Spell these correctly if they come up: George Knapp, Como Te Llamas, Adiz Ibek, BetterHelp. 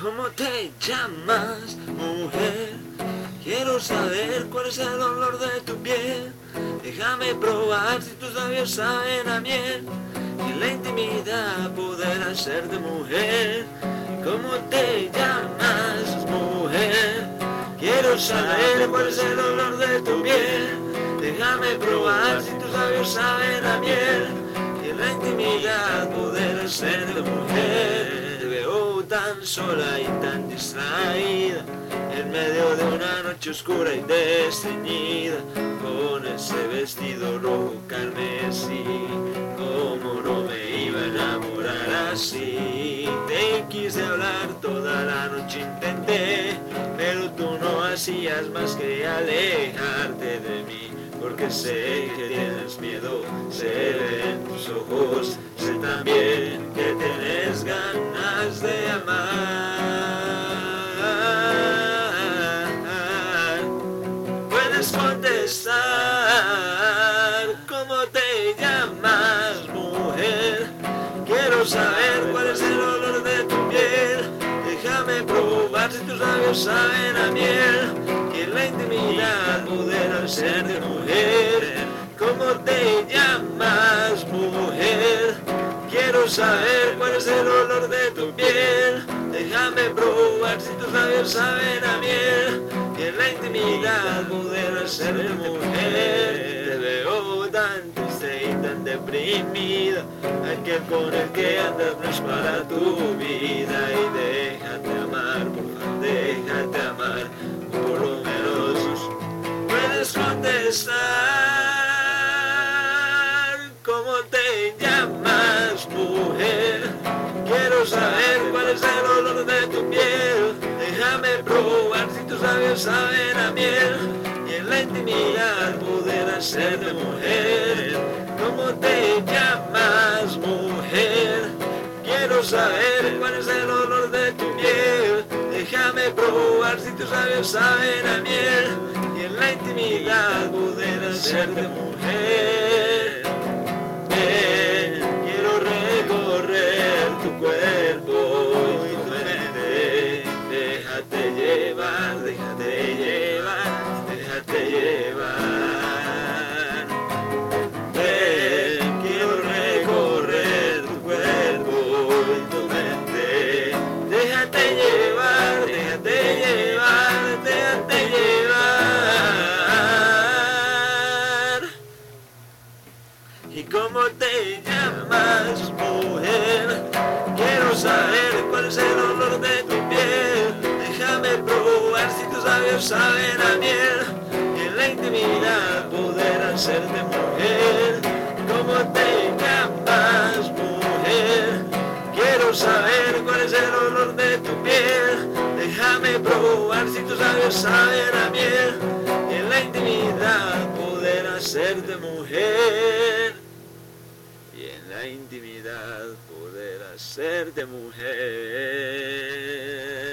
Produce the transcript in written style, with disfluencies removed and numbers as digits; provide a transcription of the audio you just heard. ¿Cómo te llamas, mujer? Quiero saber cuál es el olor de tu piel. Déjame probar si tus labios saben a miel. En la intimidad podrás ser de mujer. ¿Cómo te llamas, mujer? Quiero saber cuál es el olor de tu piel. Déjame probar si tus labios saben a miel. En la intimidad podrás ser de mujer. Tan sola y tan distraída, en medio de una noche oscura y desteñida, con ese vestido rojo carmesí, como no me iba a enamorar así. Te quise hablar toda la noche, intenté, pero tú no hacías más que alejarte de mí, porque sé que tienes miedo, se ven tus ojos, sé también que tienes ganas de amar. Puedes contestar, ¿cómo te llamas, mujer? Quiero saber cuál es el olor de tu piel. Déjame probar si tus labios saben a miel. Y en la intimidad poder ser de mujer. ¿Cómo te llamas, mujer? Quiero saber cuál es el olor de tu piel. Déjame probar si tus labios saben a miel. Y en la intimidad poder ser de mujer. Te veo tan triste y tan deprimida. Aquel con el que andas no es para tu vida. Y déjate amar, por favor, déjate amar. Por lo menos puedes contestar. ¿Cómo te llamas, mujer? Quiero saber cuál es el olor de tu piel. Déjame probar si tus labios saben a miel. Y en la intimidad podrás ser de mujer. ¿Cómo te llamas, mujer? Quiero saber cuál es el olor de tu piel. Déjame probar si tus labios saben a miel. Y en la intimidad poder ser de mujer. Quiero recorrer tu cuerpo y tu mente. Déjate llevar, déjate llevar, déjate llevar. Quiero recorrer tu cuerpo y tu mente. Déjate llevar. ¿Y cómo te llamas, mujer? Quiero saber cuál es el olor de tu piel. Déjame probar si tus labios saben a miel. Y en la intimidad poder hacerte mujer. ¿Cómo te llamas, mujer? Quiero saber cuál es el olor de tu piel. Déjame probar si tus labios saben a miel. Y en la intimidad poder hacerte mujer. Y en la intimidad poder hacerte mujer.